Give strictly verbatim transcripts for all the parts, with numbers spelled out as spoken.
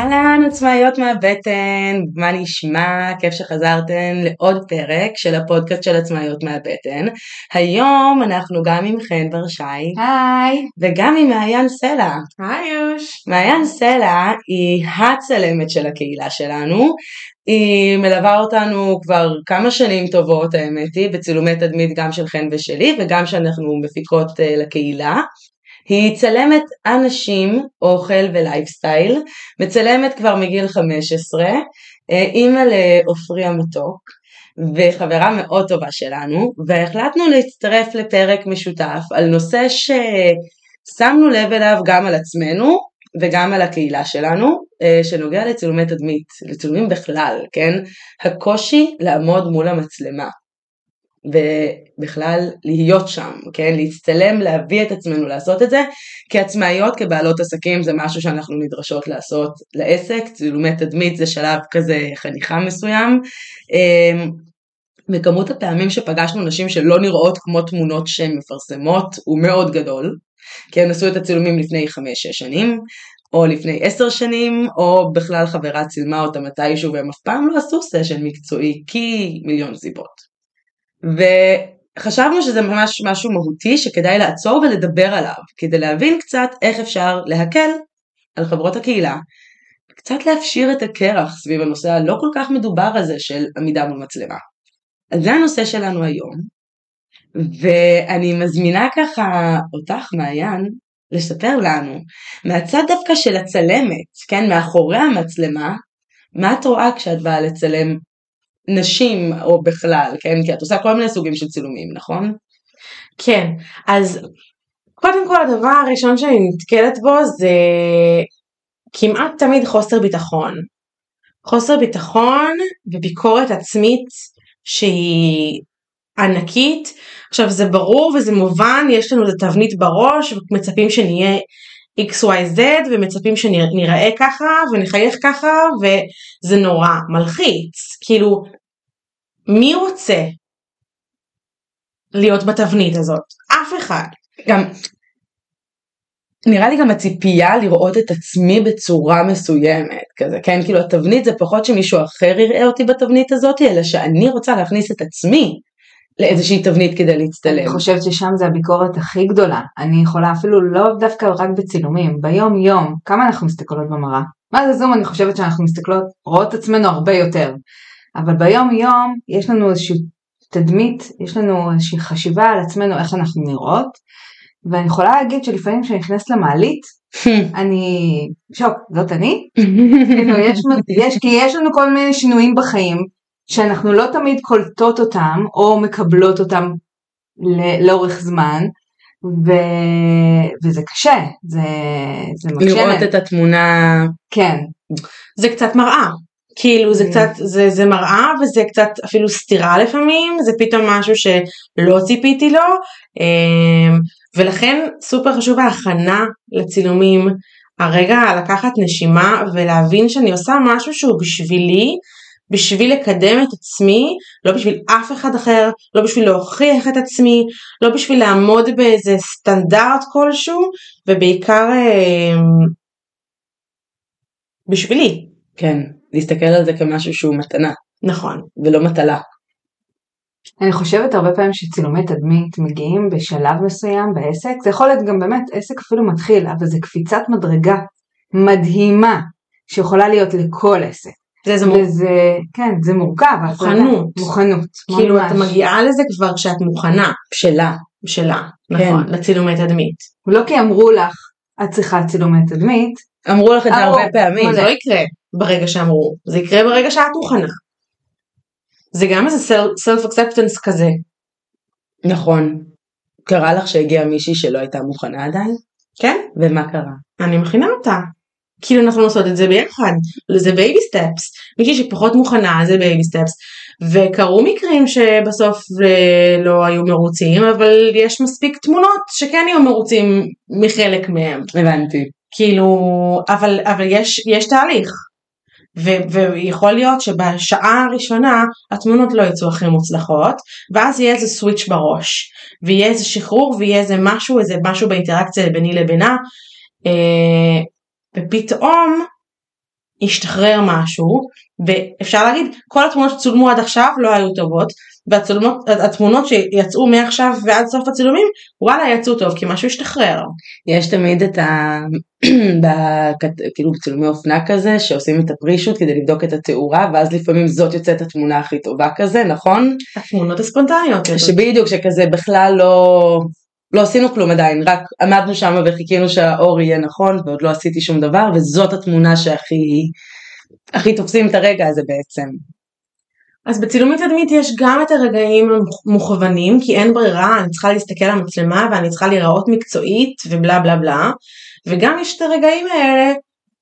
אהלן, עצמאיות מהבטן, מה נשמע? כיף שחזרתן לעוד פרק של הפודקאסט של עצמאיות מהבטן. היום אנחנו גם עם חן בר-שי. היי. וגם עם מעיין סלע. היוש. מעיין סלע היא הצלמת של הקהילה שלנו. היא מלווה אותנו כבר כמה שנים טובות, האמת היא, בצילומי תדמית גם של חן ושלי, וגם שאנחנו מפיקות לקהילה. היא צלמת אנשים, אוכל ולייפסטייל, מצלמת כבר מגיל חמש עשרה, אימא לאופרי המתוק, וחברה מאוד טובה שלנו, והחלטנו להצטרף לפרק משותף על נושא ששמנו לב אליו גם על עצמנו, וגם על הקהילה שלנו, שנוגע לצילומי תדמית, לצילומים בכלל, כן? הקושי לעמוד מול המצלמה. ובכלל להיות שם, כן? להצטלם, להביא את עצמנו לעשות את זה, כי עצמאיות כבעלות עסקים זה משהו שאנחנו נדרשות לעשות לעסק, צילומי תדמית זה שלב כזה חניכה מסוים, וכמות הפעמים שפגשנו נשים שלא נראות כמו תמונות שהן מפרסמות הוא מאוד גדול, כי הן עשו את הצילומים לפני חמש שש שנים, או לפני עשר שנים, או בכלל חברה צילמה אותה מתישהו והם אף פעם לא עשו סשן מקצועי, כי מיליון סיבות. וחשבנו שזה ממש משהו מהותי שכדאי לעצור ולדבר עליו, כדי להבין קצת איך אפשר להקל על חברות הקהילה, קצת להפשיר את הקרח סביב הנושא הלא כל כך מדובר הזה של עמידה מול מצלמה. אז זה הנושא שלנו היום, ואני מזמינה ככה אותך מעיין לספר לנו, מהצד דווקא של הצלמת, כן, מאחורי המצלמה, מה את רואה כשאת באה לצלם נשים או בכלל, כן? כי את עושה כל מיני סוגים של צילומים, נכון? כן, אז קודם כל הדבר הראשון שאני נתקלת בו זה כמעט תמיד חוסר ביטחון. חוסר ביטחון וביקורת עצמית שהיא ענקית. עכשיו זה ברור וזה מובן, יש לנו את התבנית בראש ומצפים שנהיה אקס וואי זד ומצפים שנראה ככה ונחייך ככה וזה נורא מלחיץ, כאילו מי רוצה להיות בתבנית הזאת? אף אחד. גם נראה לי גם הציפייה לראות את עצמי בצורה מסוימת כזה, כן, כאילו התבנית זה פחות שמישהו אחר יראה אותי בתבנית הזאת, אלא שאני רוצה להכניס את עצמי לאיזושהי תבנית כדי להצטלם. אני חושבת ששם זה הביקורת הכי גדולה. אני יכולה אפילו לא דווקא רק בצילומים, ביום יום, כמה אנחנו מסתכלות במראה? מה זה זום? אני חושבת שאנחנו מסתכלות, רואות עצמנו הרבה יותר. אבל ביום יום יש לנו איזושהי תדמית, יש לנו איזושהי חשיבה על עצמנו, איך אנחנו נראות. ואני יכולה להגיד שלפעמים כשאני נכנסת למעלית, אני... שוק, זאת אני? יש, יש, כי יש לנו כל מיני שינויים בחיים, שאנחנו לא תמיד קולטות אותם, או מקבלות אותם לאורך זמן, ו... וזה קשה, זה, זה מקשה. לראות את התמונה. כן. זה קצת מראה, כאילו זה קצת, זה, זה מראה, וזה קצת אפילו סתירה לפעמים, זה פתאום משהו שלא ציפיתי לו, ולכן סופר חשוב ההכנה לצילומים, הרגע לקחת נשימה, ולהבין שאני עושה משהו שהוא בשבילי, בשביל לקדם את עצמי, לא בשביל אף אחד אחר, לא בשביל להוכיח את עצמי, לא בשביל לעמוד באיזה סטנדרט כלשהו, ובעיקר בשבילי. כן, להסתכל על זה כמשהו שהוא מתנה. נכון. ולא מטלה. אני חושבת הרבה פעמים שצילומי תדמית מגיעים בשלב מסוים בעסק, זה יכול להיות גם באמת עסק אפילו מתחיל, אבל זה קפיצת מדרגה מדהימה, שיכולה להיות לכל עסק. זה וזה, כן, זה מורכב. מוכנות. מוכנות. כאילו ממש. את מגיעה לזה כבר כשאת מוכנה. בשלה. בשלה, נכון. כן. לצילומי תדמית. לא כי אמרו לך, את צריכה צילומי תדמית. אמרו לך את זה הרבה פעמים. זה לא יקרה ברגע שאמרו. זה יקרה ברגע שאת מוכנה. זה גם איזה self-acceptance כזה. נכון. קרה לך שהגיעה מישהי שלא הייתה מוכנה עדיין? כן. ומה קרה? אני מכינה אותה. כאילו אנחנו עושות את זה ביחד, זה בייבי סטפס, מישהי שפחות מוכנה זה בייבי סטפס, וקרו מקרים שבסוף לא היו מרוצים, אבל יש מספיק תמונות שכן היו מרוצים מחלק מהם. הבנתי. כאילו, אבל, אבל יש, יש תהליך, ו, ויכול להיות שבשעה הראשונה התמונות לא יצאו הכי מוצלחות, ואז יהיה איזה סוויץ' בראש, ויהיה איזה שחרור, ויהיה איזה משהו, איזה משהו באינטראקציה ביני לבינה, אה, ופתאום השתחרר משהו, ואפשר להגיד, כל התמונות שצולמו עד עכשיו לא היו טובות, והתמונות שיצאו מעכשיו ועד סוף הצילומים, וואלה יצאו טוב, כי משהו השתחרר. יש תמיד את ה... כאילו בצילומי אופנה כזה, שעושים את הפרישות כדי לבדוק את התאורה, ואז לפעמים זאת יוצאת התמונה הכי טובה כזה, נכון? התמונות הספונטניות. שבדיוק שכזה בכלל לא... לא עשינו כלום עדיין, רק עמדנו שם וחיכינו שהאור יהיה נכון, ועוד לא עשיתי שום דבר, וזאת התמונה שהכי, הכי תופסים את הרגע הזה בעצם. אז בצילומי תדמית יש גם את הרגעים המוכוונים, כי אין ברירה, אני צריכה להסתכל על המצלמה, ואני צריכה להיראות מקצועית, ובלה בלה בלה, וגם יש את הרגעים האלה,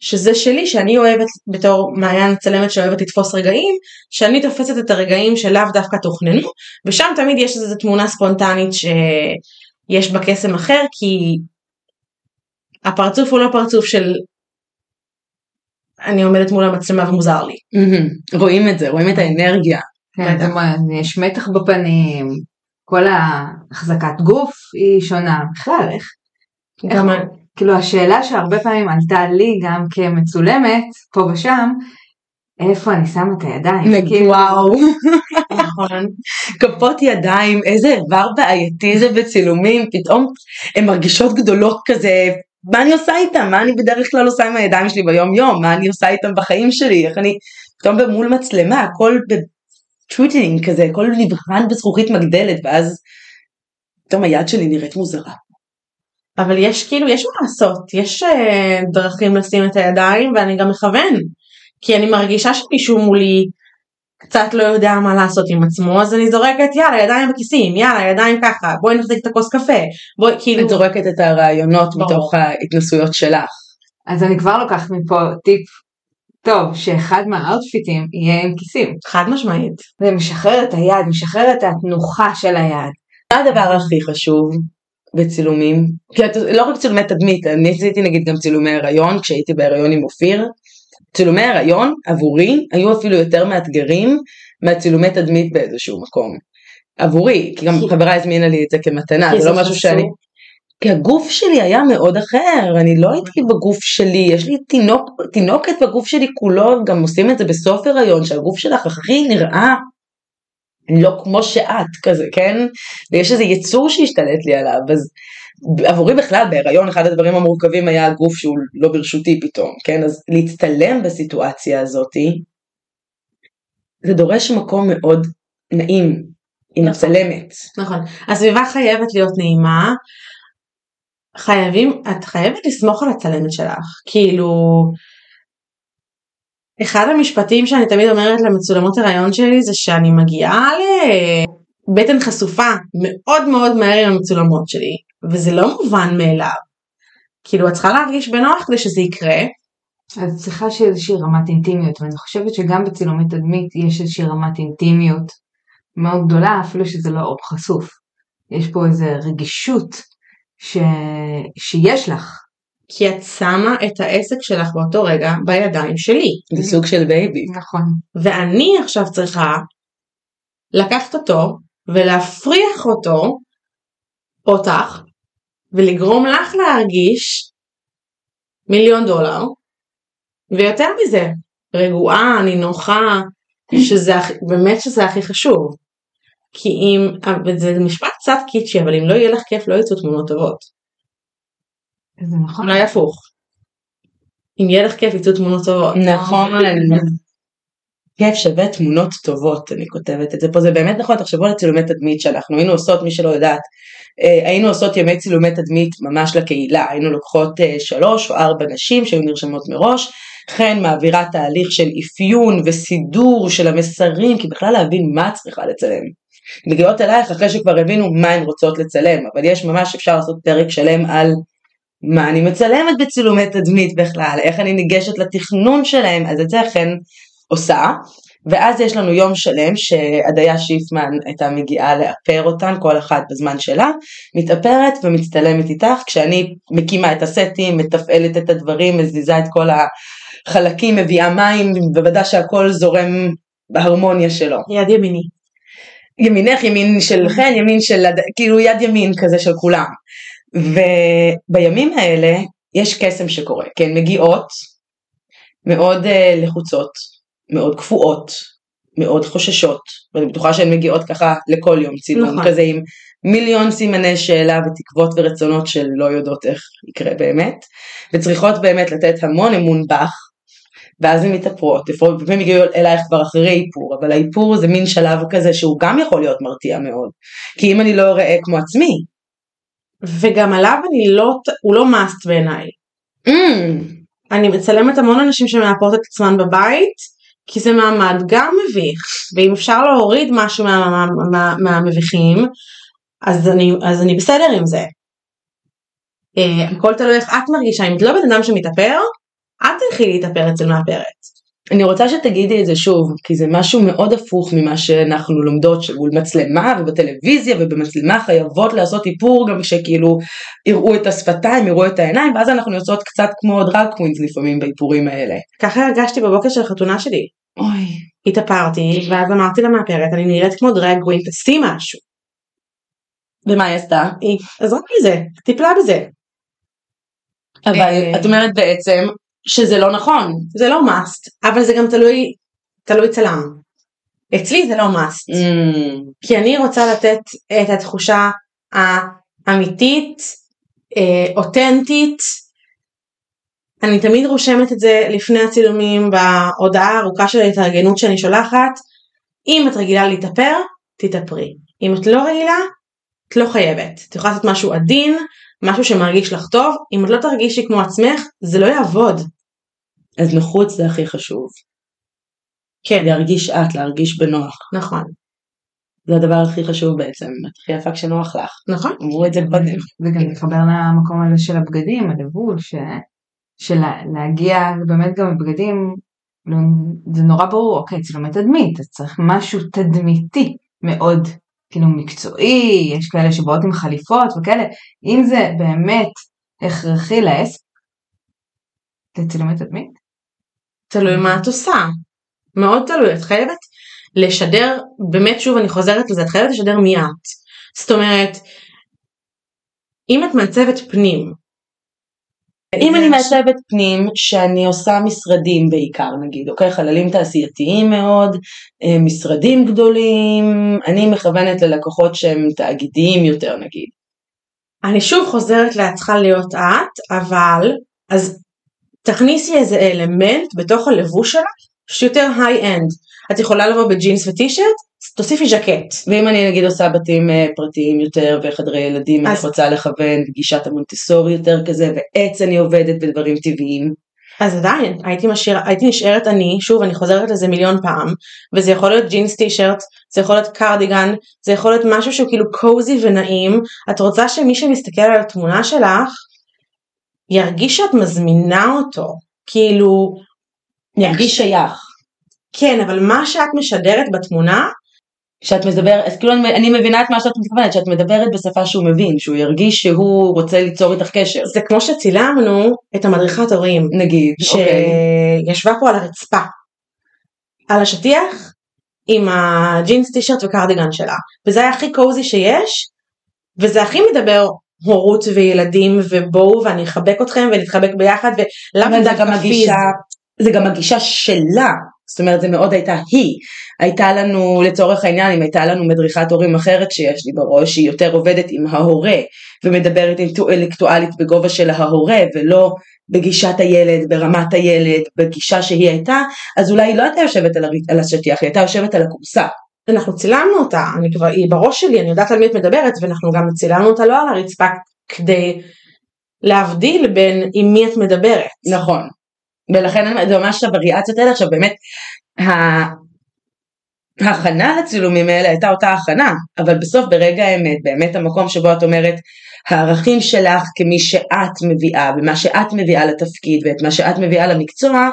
שזה שלי, שאני אוהבת, בתור מעיין צלמת שאוהבת לתפוס רגעים, שאני תופסת את הרגעים שלאו דווקא תוכננו, ושם תמיד יש איזו תמונה ספונטנית ש... יש בה קסם אחר, כי הפרצוף הוא לא פרצוף של אני עומדת מול המצלמה ומוזר לי. רואים את זה, רואים את האנרגיה. יש מתח בפנים, כל החזקת גוף היא שונה. בכלל, איך? כאילו השאלה שהרבה פעמים עלתה לי גם כמצולמת, פה ושם, איפה אני שמה את הידיים? וואו, נכון. כפות ידיים, איזה עבר בעייתי זה בצילומים, פתאום הן מרגישות גדולות כזה, מה אני עושה איתם? מה אני בדרך כלל עושה עם הידיים שלי ביום יום? מה אני עושה איתם בחיים שלי? איך אני פתאום במול מצלמה, הכל בטוויטינג כזה, הכל נברן בזכוכית מגדלת, ואז פתאום היד שלי נראית מוזרה. אבל יש כאילו, יש מה לעשות, יש דרכים לשים את הידיים, ואני גם מכוון. כי אני מרגישה שמישהו מולי קצת לא יודע מה לעשות עם עצמו, אז אני זורקת, יאללה, ידיים בכיסים, יאללה, ידיים ככה, בואי נחזיק את הכוס קפה. בואי, כאילו... את זורקת את הרעיונות בוא. מתוך ההתנסויות שלך. אז אני כבר לוקחת מפה טיפ טוב, שאחד מהאוטפיטים יהיה עם כיסים. חד משמעית. זה משחרר את היד, משחרר את התנוחה של היד. מה הדבר הכי חשוב בצילומים? כי את, לא רק צילומי תדמית, אני עשיתי נגיד גם צילומי הרעיון, כשהייתי בהרעיון עם אופיר, צילומי הרעיון עבורי היו אפילו יותר מאתגרים מהצילומי תדמית באיזשהו מקום. עבורי, כי גם חברה הזמינה לי את זה כמתנה, זה לא משהו שאני... כי הגוף שלי היה מאוד אחר, אני לא הייתי בגוף שלי, יש לי תינוק, תינוקת בגוף שלי כולו, גם עושים את זה בסוף הרעיון, שהגוף שלך הכי נראה לא כמו שאת כזה, כן? ויש איזה יצור שהשתלט לי עליו, אז... עבורי בכלל בהיריון אחד הדברים המורכבים היה הגוף שהוא לא ברשותי פתאום, כן? אז להצטלם בסיטואציה הזאת זה דורש מקום מאוד נעים, היא מצלמת. נכון, הסביבה חייבת להיות נעימה, חייבים, את חייבת לסמוך על הצלמת שלך, כאילו אחד המשפטים שאני תמיד אומרת למצולמות ההיריון שלי זה שאני מגיעה לבטן חשופה מאוד מאוד מהר עם המצולמות שלי, וזה לא מובן מאליו. כאילו, את צריכה להרגיש בנוח כדי שזה יקרה. אז צריכה שיהיה איזושהי רמת אינטימיות, ואני חושבת שגם בצילומי תדמית יש איזושהי רמת אינטימיות מאוד גדולה, אפילו שזה לא אור חשוף. יש פה איזו רגישות ש... שיש לך. כי את שמה את העסק שלך באותו רגע בידיים שלי. זה סוג של בייבי. נכון. ואני עכשיו צריכה לקחת אותו ולהפריח אותו אותך, ולגרום לך להרגיש מיליון דולר, ויותר מזה, רגועה, נינוחה, שזה, באמת שזה הכי חשוב. כי אם, וזה משפט קצת קיצ'י, אבל אם לא יהיה לך כיף, לא יצאו תמונות טובות. זה נכון. אולי הפוך. אם יהיה לך כיף, יצאו תמונות טובות. נכון. כיף שווה תמונות טובות, אני כותבת את זה פה, זה באמת נכון, תחשבו על צילומי תדמית שאנחנו היינו עושות, מי שלא יודעת, היינו עושות ימי צילומי תדמית ממש לקהילה, היינו לוקחות שלוש או ארבע נשים שהיו נרשמות מראש, חן מעבירה תהליך של אפיון וסידור של המסרים, כי בכלל להבין מה צריכה לצלם. מגיעות אלייך אחרי שכבר הבינו מה הן רוצות לצלם, אבל יש ממש אפשר לעשות פרק שלם על מה אני מצלמת בצילומי תדמית בכלל, איך אני ניגשת לתכנון שלהם, אז את זה חן עושה, ואז יש לנו יום שלם שהדיה שיפמן הייתה מגיעה לאפר אותן, כל אחת בזמן שלה, מתאפרת ומצטלמת איתך, כשאני מקימה את הסטים, מתפעלת את הדברים, מזיזה את כל החלקים, מביאה מים, בוודא שהכל זורם בהרמוניה שלו. יד ימיני. ימינך, ימין של חן, ימין של, כאילו יד ימין כזה של כולם. ובימים האלה יש קסם שקורה, כן, מגיעות, מאוד uh, לחוצות, מאוד קפואות, מאוד חוששות, ואני בטוחה שהן מגיעות ככה לכל יום צילום נכון. כזה עם מיליון סימני שאלה ותקוות ורצונות של לא יודעות איך יקרה באמת, וצריכות באמת לתת המון אמון בך, ואז הן מתאפרות, לפעמים יגיעו אלייך כבר אחרי איפור, אבל האיפור זה מין שלב כזה שהוא גם יכול להיות מרתיע מאוד, כי אם אני לא אראה כמו עצמי. וגם עליו אני לא, הוא לא מאסט בעיניי. Mm. אני מצלמת המון אנשים שמאפרות את עצמן בבית, כי זה מעמד גם מביך, ואם אפשר להוריד משהו מה, מה, מה, מהמביכים, אז אני, אז אני בסדר עם זה. הכל תלוי איך את מרגישה, אם את לא בן אדם שמתאפר, את תלכי להתאפר אצל מאפרת. אני רוצה שתגידי את זה שוב, כי זה משהו מאוד הפוך ממה שאנחנו לומדות, שבול מצלמה ובטלוויזיה ובמצלמה חייבות לעשות איפור, גם שכאילו יראו את השפתיים, יראו את העיניים, ואז אנחנו יוצאות קצת כמו דרג קווינס לפעמים באיפורים האלה. ככה הרגשתי בבוקר של החתונה שלי. אוי. התאפרתי, ואז אמרתי למאפרת, אני נראית כמו דרג קווינס, תעשי משהו. ומה היא עשתה? היא עזרה בזה, טיפלה בזה. אבל את אומרת בעצם, שזה לא נכון, זה לא must, אבל זה גם תלוי, תלוי צלם. אצלי זה לא must, mm. כי אני רוצה לתת את התחושה האמיתית, אותנטית. אני תמיד רושמת את זה לפני הצילומים, בהודעה הארוכה של ההתארגנות שאני שולחת, אם את רגילה להתאפר, תתאפרי. אם את לא רגילה, את לא חייבת. את יכולה לעשות משהו עדין, משהו שמרגיש לך טוב, אם את לא תרגישי כמו עצמך, זה לא יעבוד. אז נוחות זה הכי חשוב. כן. להרגיש את, להרגיש בנוח. נכון. זה הדבר הכי חשוב בעצם, את הכי יפה כשנוח לך. נכון. אמרו את זה קודם. וגם להתחבר למקום הזה של הבגדים, הלבול, של להגיע באמת גם לבגדים, זה נורא ברור, אוקיי, צילומי תדמית, אז צריך משהו תדמיתי מאוד. כאילו מקצועי, יש כאלה שבאות עם חליפות וכאלה, אם זה באמת הכרחי לעסק, תצילומי תדמית? תלוי מה את עושה, מאוד תלוי, את חייבת לשדר, באמת שוב אני חוזרת לזה, את חייבת לשדר מי את, זאת אומרת, אם את מעצבת פנים, אם אני מעצבת פנים שאני עושה משרדים בעיקר נגיד, אוקיי, חללים תעשייתיים מאוד, משרדים גדולים, אני מכוונת ללקוחות שהם תאגידיים יותר נגיד. אני שוב חוזרת להצחה להיות את, אבל אז תכניסי איזה אלמנט בתוך הלבוש שלה שיותר היי-אנד. את יכולה לבוא בג'ינס וטישרט, תוסיפי ז'קט. ואם אני נגיד עושה בתים פרטיים יותר וחדרי ילדים, אז... אני רוצה לכוון גישת המונטסורי יותר כזה, ועץ אני עובדת בדברים טבעיים. אז עדיין, הייתי, משאיר, הייתי נשארת אני, שוב אני חוזרת לזה מיליון פעם, וזה יכול להיות ג'ינס טישרט, זה יכול להיות קרדיגן, זה יכול להיות משהו שהוא כאילו קוזי ונעים, את רוצה שמי שמסתכל על התמונה שלך, ירגיש שאת מזמינה אותו, כאילו... ירגיש שייך. כן, אבל מה שאת משדרת בתמונה, שאת מדברת, אז כאילו אני, אני מבינה את מה שאת מתכוונת, שאת מדברת בשפה שהוא מבין, שהוא ירגיש שהוא רוצה ליצור איתך קשר. זה כמו שצילמנו את המדריכת הורים, נגיד, שישבה פה על הרצפה, על השטיח, עם הג'ינס טישרט וקרדיגן שלה, וזה היה הכי קוזי שיש, וזה הכי מדבר הורות וילדים, ובואו ואני אחבק אתכם, ונתחבק ביחד, ולמה זה גם הגישה, זה גם הגישה שלה, זאת אומרת, זה מאוד הייתה היא, הייתה לנו, לצורך העניין, אם הייתה לנו מדריכת הורים אחרת שיש לי בראש, שהיא יותר עובדת עם ההורה, ומדברת אינטלקטואלית בגובה של ההורה, ולא בגישת הילד, ברמת הילד, בגישה שהיא הייתה, אז אולי היא לא הייתה יושבת על השטיח, היא הייתה יושבת על הכורסה. אנחנו צילמנו אותה, אני כבר, היא בראש שלי, אני יודעת על מי את מדברת, ואנחנו גם צילמנו אותה לא על הרצפה, כדי להבדיל בין עם מי את מדברת. נכון. ולכן זה ממש הווריאציות האלה, עכשיו באמת, ההכנה לצילומים האלה הייתה אותה הכנה, אבל בסוף ברגע האמת, באמת המקום שבו את אומרת, הערכים שלך כמי שאת מביאה, ומה שאת מביאה לתפקיד, ואת מה שאת מביאה למקצוע,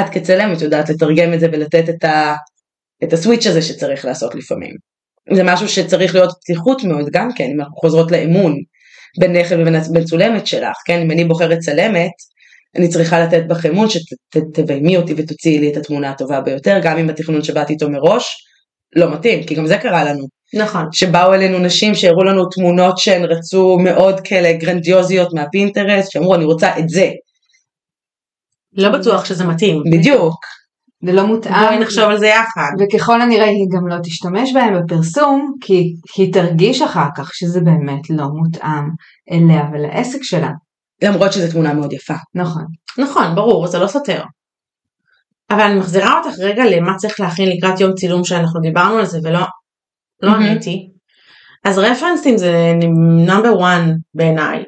את כצלמת יודעת לתרגם את זה, ולתת את, ה, את הסוויץ' הזה שצריך לעשות לפעמים. זה משהו שצריך להיות פתיחות מאוד גם כן, אם אנחנו חוזרות לאמון, בינך ובין צולמת שלך, כן? אם אני בוחרת צלמת, אני צריכה לתת בחמון שתביימי אותי ותוציאי לי את התמונה הטובה ביותר, גם אם התכנון שבאתי איתו מראש, לא מתאים, כי גם זה קרה לנו. נכון. שבאו אלינו נשים שהראו לנו תמונות שהן רצו מאוד כאלה גרנדיוזיות מהפינטרסט, שאמרו אני רוצה את זה. לא בטוח שזה מתאים. בדיוק. ולא מותאם. בואי נחשוב על זה יחד. וככל הנראה היא גם לא תשתמש בהם בפרסום, כי היא תרגיש אחר כך שזה באמת לא מותאם אליה ולעסק שלה. למרות שזו תמונה מאוד יפה. נכון. נכון, ברור, זה לא סותר. אבל אני מחזירה אותך רגע למה צריך להכין לקראת יום צילום שאנחנו דיברנו על זה ולא לא mm-hmm. עניתי. אז רפרנסים זה נאמבר וואן בעיניי,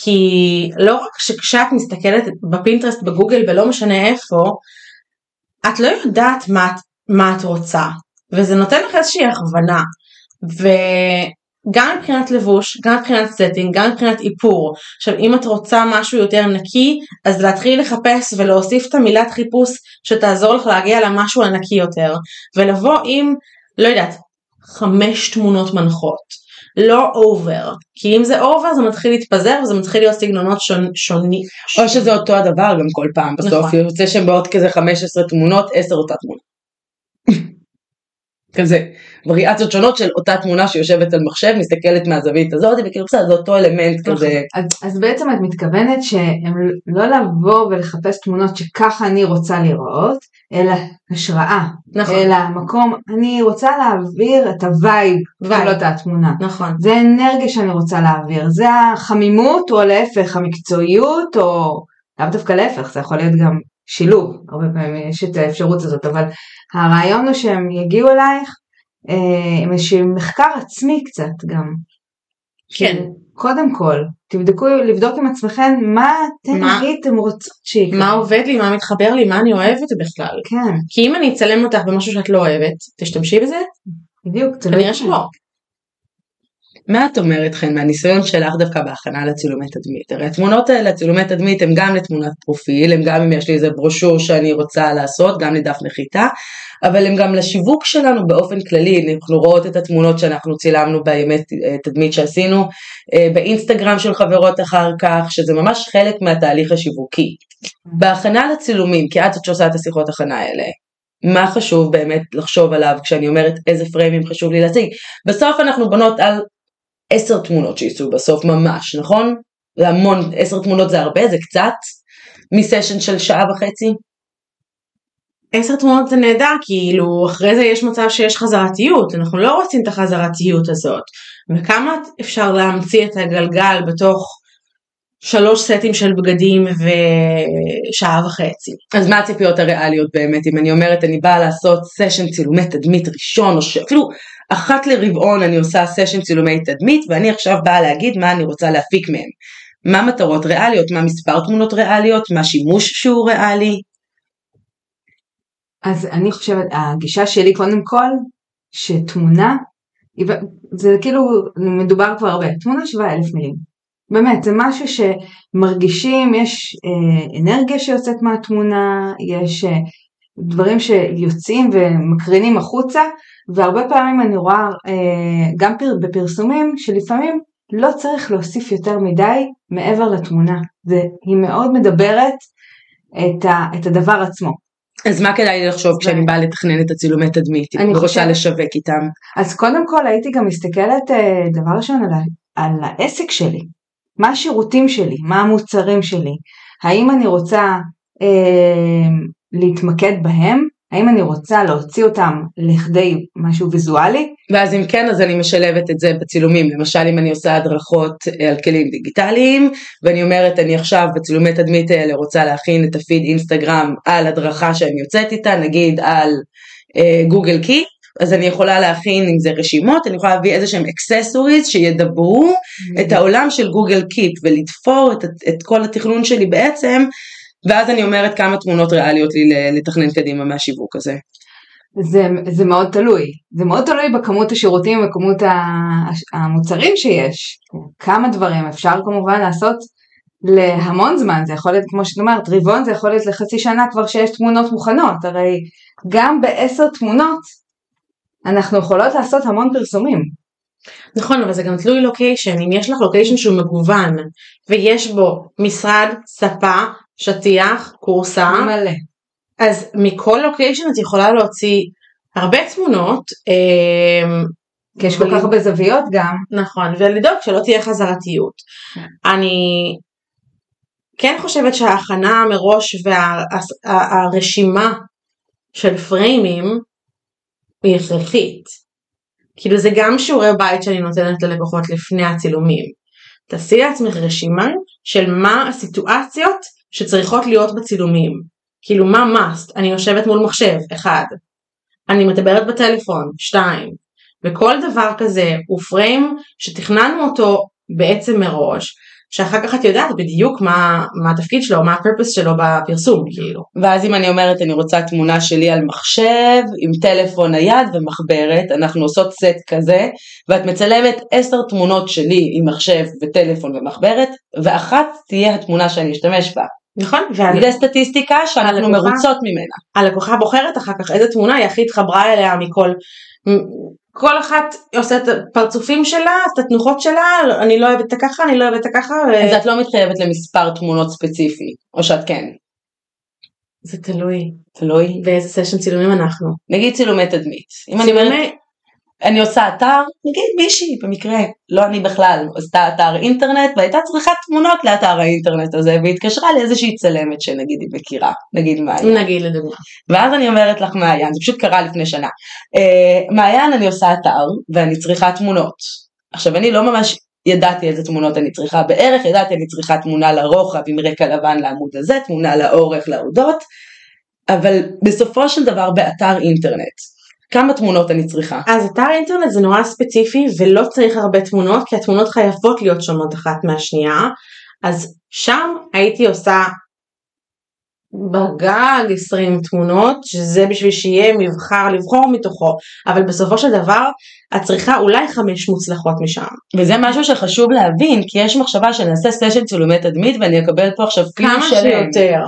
כי לא רק שכשאת מסתכלת בפינטרסט, בגוגל, ולא משנה איפה, את לא יודעת מה, מה את רוצה, וזה נותן לך איזושהי הכוונה, וגם מבחינת לבוש, גם מבחינת סטינג, גם מבחינת איפור. עכשיו, אם את רוצה משהו יותר נקי, אז להתחיל לחפש ולהוסיף את המילת חיפוש שתעזור לך להגיע למשהו הנקי יותר, ולבוא עם, לא יודעת, חמש תמונות מנחות, לא אובר, כי אם זה אובר זה מתחיל להתפזר וזה מתחיל להיות סגנונות שונים. או שזה אותו הדבר גם כל פעם, בסוף יוצא שבעוד כזה חמש עשרה תמונות, עשר אותה תמונה. כזה, וריאציות שונות של אותה תמונה שיושבת על מחשב, מסתכלת מהזווית הזאת, וכאילו בסדר, זה אותו אלמנט כזה. אז בעצם את מתכוונת שהם לא לבוא ולחפש תמונות שככה אני רוצה לראות, אלא השראה, אלא מקום, אני רוצה להעביר את הווייב, ולא את התמונה. זה אנרגיה שאני רוצה להעביר, זה החמימות, או להפך, המקצועיות, או לאו דווקא להפך, זה יכול להיות גם שילוב, הרבה פעמים יש את האפשרות הזאת, אבל הרעיון הוא שהם יגיעו אלייך, עם איזשהו מחקר עצמי קצת גם. כן. קודם כל, תבדקו, לבדוק עם עצמכם, מה אתם הייתם רוצות שיקרה. מה עובד לי, מה מתחבר לי, מה אני אוהבת בכלל. כן. כי אם אני אצלם אותך במשהו שאת לא אוהבת, תשתמשי בזה? בדיוק, תלוי. אני רשת לא. מה את אומרת, חן, מהניסיון שלך דווקא בהכנה לצילומי תדמית? הרי התמונות האלה, לצילומי תדמית, הן גם לתמונת פרופיל, הן גם אם יש לי איזה ברושור שאני רוצה לעשות, גם לדף נחיתה, אבל הן גם לשיווק שלנו באופן כללי. אנחנו רואות את התמונות שאנחנו צילמנו בימי תדמית שעשינו, באינסטגרם של חברות אחר כך, שזה ממש חלק מהתהליך השיווקי. בהכנה לצילומים, כי את שעושה את השיחות הכנה האלה, מה חשוב באמת לחשוב עליו כשאני אומרת איזה פריימים חשוב לי להציג? בסוף אנחנו בנות על עשר תמונות שיצאו בסוף ממש, נכון? זה המון, עשר תמונות זה הרבה, זה קצת, מסשן של שעה וחצי. עשר תמונות זה נהדר, כאילו אחרי זה יש מצב שיש חזרתיות, אנחנו לא רוצים את החזרתיות הזאת, וכמה אפשר להמציא את הגלגל בתוך שלוש סטים של בגדים ושעה וחצי. אז מה הציפיות הריאליות באמת? אם אני אומרת, אני באה לעשות סשן צילומי תדמית ראשון, או שאפילו אחת לרבעון אני עושה סשן צילומי תדמית, ואני עכשיו באה להגיד מה אני רוצה להפיק מהם. מה מטרות ריאליות? מה מספר תמונות ריאליות? מה שימוש שהוא ריאלי? אז אני חושבת, הגישה שלי קודם כל, שתמונה, זה כאילו מדובר כבר הרבה, תמונה שווה אלף מילים. באמת, זה משהו שמרגישים, יש אה, אנרגיה שיוצאת מהתמונה, יש אה, דברים שיוצאים ומקרינים החוצה, והרבה פעמים אני רואה אה, גם פר, בפרסומים, שלפעמים לא צריך להוסיף יותר מדי מעבר לתמונה. זה, היא מאוד מדברת את, ה, את הדבר עצמו. אז מה כדאי לי לחשוב כשאני באה לתכנן את הצילומי תדמית? אני רוצה לשווק איתם. אז קודם כל הייתי גם מסתכלת אה, דבר ראשון על, על העסק שלי. מה השירותים שלי, מה המוצרים שלי, האם אני רוצה אה, להתמקד בהם, האם אני רוצה להוציא אותם לכדי משהו ויזואלי. ואז אם כן, אז אני משלבת את זה בצילומים, למשל אם אני עושה הדרכות על כלים דיגיטליים, ואני אומרת אני עכשיו בצילומי תדמית האלה רוצה להכין את הפיד אינסטגרם על הדרכה שאני יוצאת איתה, נגיד על אה, גוגל קיפ, אז אני יכולה להכין עם זה רשימות, אני יכולה להביא איזה שהם אקססוריז שידברו את העולם של גוגל קיפ, ולתפור את, את כל התכנון שלי בעצם, ואז אני אומרת כמה תמונות ריאליות לי לתכנן קדימה מהשיווק הזה. זה, זה מאוד תלוי, זה מאוד תלוי בכמות השירותים וכמות המוצרים שיש, כמה דברים אפשר כמובן לעשות להמון זמן, זה יכול להיות כמו שאומרת, רבעון זה יכול להיות לחצי שנה כבר שיש תמונות מוכנות, הרי גם בעשר תמונות, אנחנו יכולות לעשות המון פרסומים. נכון, אבל זה גם תלוי לוקיישן, אם יש לך לוקיישן שהוא מגוון, ויש בו משרד, ספה, שטיח, קורסה, מלא. אז מכל לוקיישן את יכולה להוציא הרבה תמונות, כי יש כל כך הרבה זוויות גם. נכון, ולדאוג שלא תהיה חזרתיות. אני כן חושבת שההכנה מראש והרשימה של פריימים היא הכרחית. כאילו זה גם שיעורי בית שאני נותנת ללקוחות לפני הצילומים. תעשי לעצמך רשימה של מה הסיטואציות שצריכות להיות בצילומים. כאילו מה must? אני יושבת מול מחשב, אחד. אני מדברת בטלפון, שתיים. וכל דבר כזה הוא פריים שתכננו אותו בעצם מראש, שאחר כך את יודעת בדיוק מה, מה התפקיד שלו, מה הפרפס שלו בפרסום, כאילו. ואז אם אני אומרת, אני רוצה תמונה שלי על מחשב, עם טלפון נייד ומחברת, אנחנו עושות סט כזה, ואת מצלמת עשר תמונות שלי עם מחשב וטלפון ומחברת, ואחת תהיה התמונה שאני אשתמש בה. נכון. זה סטטיסטיקה שאנחנו מרוצות ממנה. הלקוחה בוחרת אחר כך איזו תמונה היא הכי התחברה אליה מכל... כל אחת עושה את הפרצופים שלה, את התנוחות שלה, אני לא אוהבת את ככה, אני לא אוהבת את ככה. ו... אז את לא מתחייבת למספר תמונות ספציפי, או שאת כן? זה תלוי. תלוי? באיזה סשן צילומים אנחנו? נגיד צילומי תדמית. אם צילומי... אני אומרת, אני עושה אתר, נגיד מישהי במקרה, לא אני בכלל, עשתה אתר אינטרנט, והייתה צריכה תמונות לאתר האינטרנט הזה, והתקשרה לאיזושהי צלמת שנגיד היא מכירה, נגיד מעיין. נגיד לדוגמה. ואז אני אומרת לך מעיין, זה פשוט קרה לפני שנה, uh, מעיין אני עושה אתר, ואני צריכה תמונות. עכשיו אני לא ממש ידעתי איזה תמונות אני צריכה, בערך ידעתי אני צריכה תמונה לרוחב, עם רקע לבן לעמוד הזה, תמונה לאורך, לעודות, אבל בסופו של דבר באתר אינטרנט, כמה תמונות אני צריכה? אז אתר האינטרנט זה נורא ספציפי, ולא צריך הרבה תמונות, כי התמונות חייבות להיות שונות אחת מהשנייה, אז שם הייתי עושה בגג עשרים תמונות, שזה בשביל שיהיה מבחר לבחור מתוכו, אבל בסופו של דבר, את צריכה אולי חמש מוצלחות משם. וזה משהו שחשוב להבין, כי יש מחשבה שנעשה סשן צילומי תדמית, ואני אקבל פה עכשיו כלי שלם. כמה שיותר.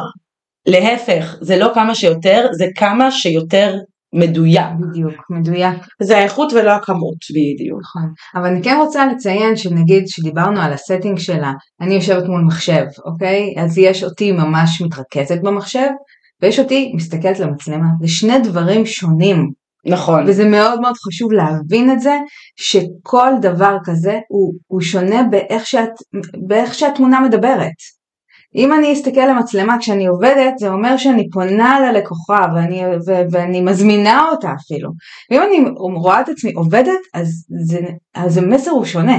להפך, זה לא כמה שיותר, זה כמה שיותר מדויק. בדיוק, מדויק. זה האיכות ולא הכמות. בדיוק. נכון. אבל אני כן רוצה לציין שנגיד שדיברנו על הסטינג שלה, אני יושבת מול מחשב, אוקיי? אז יש אותי ממש מתרכזת במחשב, ויש אותי מסתכלת למצלמה. זה שני דברים שונים. נכון. וזה מאוד מאוד חשוב להבין את זה, שכל דבר כזה הוא, הוא שונה באיך שאת, באיך שהתמונה מדברת. אם אני אסתכל למצלמה כשאני עובדת, זה אומר שאני פונה ללקוחה, ואני, ו- ואני מזמינה אותה אפילו. ואם אני רואה את עצמי עובדת, אז זה, אז המסר הוא שונה.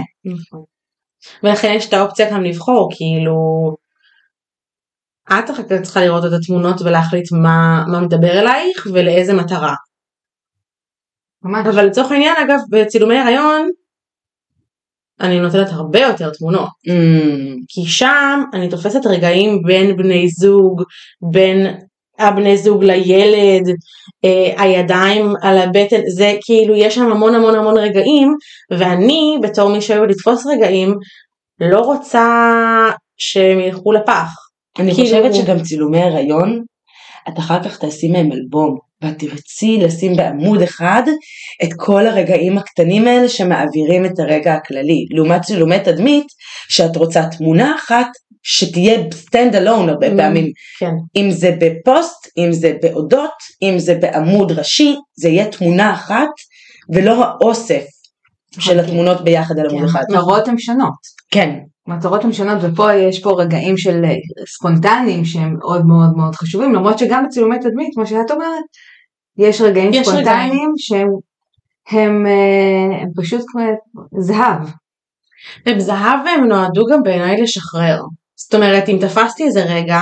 ולכן יש את האופציה גם לבחור, כאילו, את אחר כך צריכה לראות את התמונות, ולהחליט מה, מה מדבר אלייך, ולאיזה מטרה. ממש. אבל לצורך העניין, אגב, בצילומי הריון, אני נותנת הרבה יותר תמונות, mm. כי שם אני תופסת רגעים בין בני זוג, בין הבני זוג לילד, אה, הידיים על הבטן, זה כאילו יש שם המון המון המון רגעים, ואני בתור מי שאוהב לתפוס רגעים, לא רוצה שהם ילכו לפח. אני כאילו... חושבת שגם צילומי הריון, את אחר כך תעשי מהם אלבום, ואת תרצי לשים בעמוד אחד את כל הרגעים הקטנים האלה שמעבירים את הרגע הכללי. לעומת צילומי תדמית, שאת רוצה תמונה אחת שתהיה stand alone הרבה פעמים. כן. אם זה בפוסט, אם זה בעודות, אם זה בעמוד ראשי, זה יהיה תמונה אחת ולא האוסף של התמונות ביחד על עמוד אחד. מטרות הן שונות. כן. מטרות הן שונות, ופה יש פה רגעים של ספונטניים שהם מאוד מאוד מאוד חשובים, למרות שגם בצילומי תדמית, כמו שאת אומרת, יש רגעים יש ספונטניים רגעים. שהם הם, הם פשוט זהב. הם זהב והם נועדו גם בעיניי לשחרר. זאת אומרת, אם תפסתי איזה רגע,